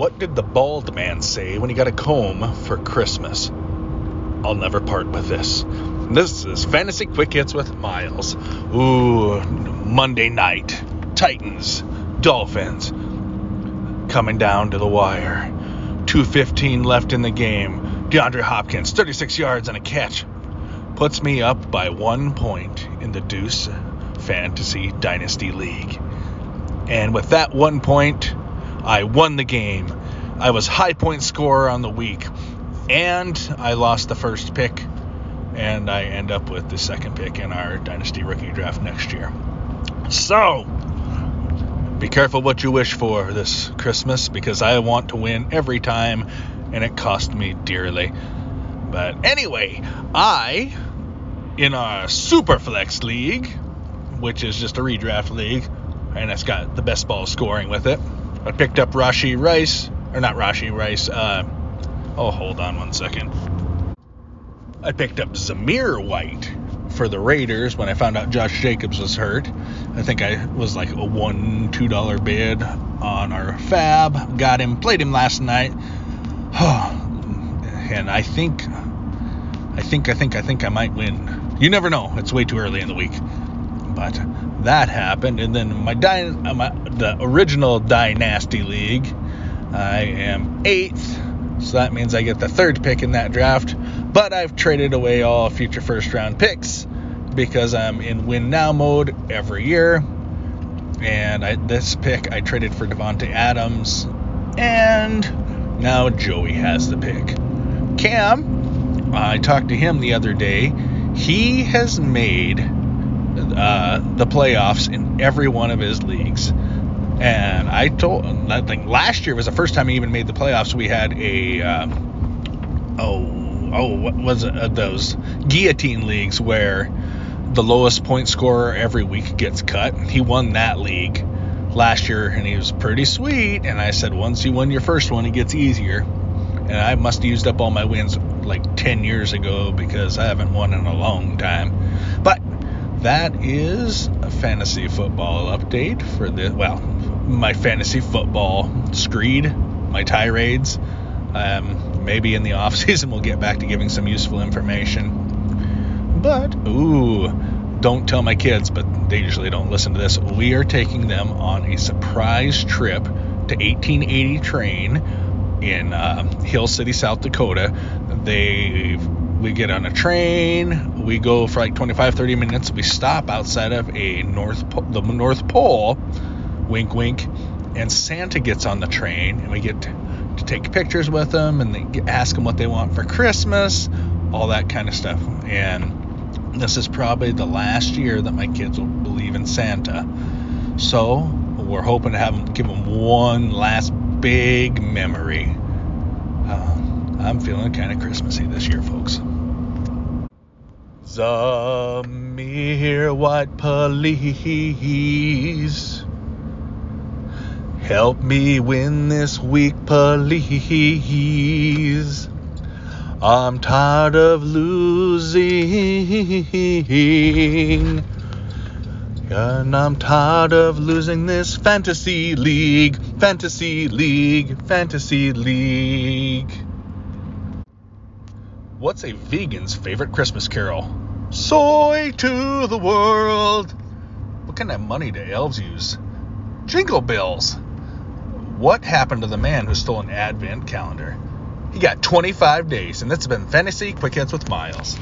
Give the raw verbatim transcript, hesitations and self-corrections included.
What did the bald man say when he got a comb for Christmas? I'll never part with this. This is Fantasy Quick Hits with Miles. Ooh, Monday night. Titans, Dolphins. Coming down to the wire. two fifteen left in the game. DeAndre Hopkins, thirty-six yards and a catch. Puts me up by one point in the Deuce Fantasy Dynasty League. And with that one point, I won the game. I was high point scorer on the week. And I lost the first pick. And I end up with the second pick in our Dynasty Rookie Draft next year. So, be careful what you wish for this Christmas, because I want to win every time, and it cost me dearly. But anyway, I, in our Super Flex League, which is just a redraft league, and it's got the best ball scoring with it, I picked up Rashi Rice, or not Rashi Rice, uh, oh, hold on one second. I picked up Zamir White for the Raiders when I found out Josh Jacobs was hurt. I think I was like a one dollar, two dollars bid on our fab. Got him, played him last night. And I think, I think, I think, I think I might win. You never know. It's way too early in the week. But that happened. And then my, dy- my the original Dynasty League, I am eighth. So that means I get the third pick in that draft. But I've traded away all future first-round picks because I'm in win-now mode every year. And I, this pick I traded for Devonte Adams. And now Joey has the pick. Cam, I talked to him the other day. He has made uh, the playoffs in every one of his leagues. And I told him, I think last year was the first time he even made the playoffs. We had a, uh, oh, oh, what was it? Uh, those guillotine leagues where the lowest point scorer every week gets cut. He won that league last year, and he was pretty sweet. And I said, once you win your first one, it gets easier. And I must have used up all my wins like ten years ago because I haven't won in a long time. But that is a fantasy football update for the, well, my fantasy football screed, my tirades. Um... Maybe in the off season we'll get back to giving some useful information. But, ooh, don't tell my kids, but they usually don't listen to this. We are taking them on a surprise trip to eighteen eighty Train in uh, Hill City, South Dakota. They, we get on a train. We go for like twenty-five, thirty minutes. We stop outside of a North po- the North Pole, wink, wink. And Santa gets on the train, and we get to to take pictures with them, and they ask them what they want for Christmas, all that kind of stuff. And this is probably the last year that my kids will believe in Santa. So we're hoping to have them, give them one last big memory. Um, I'm feeling kind of Christmassy this year, folks. Zamir White, please. Help me win this week, please. I'm tired of losing. And I'm tired of losing this fantasy league, fantasy league, fantasy league. What's a vegan's favorite Christmas carol? Soy to the world. What kind of money do elves use? Jingle bells. What happened to the man who stole an advent calendar? He got twenty-five days, and that's been Fantasy Quick Hits with Miles.